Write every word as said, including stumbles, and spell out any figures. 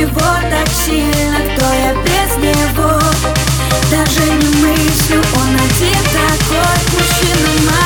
его так сильно, кто я без него? Даже не мыслю, он один такой мужчина.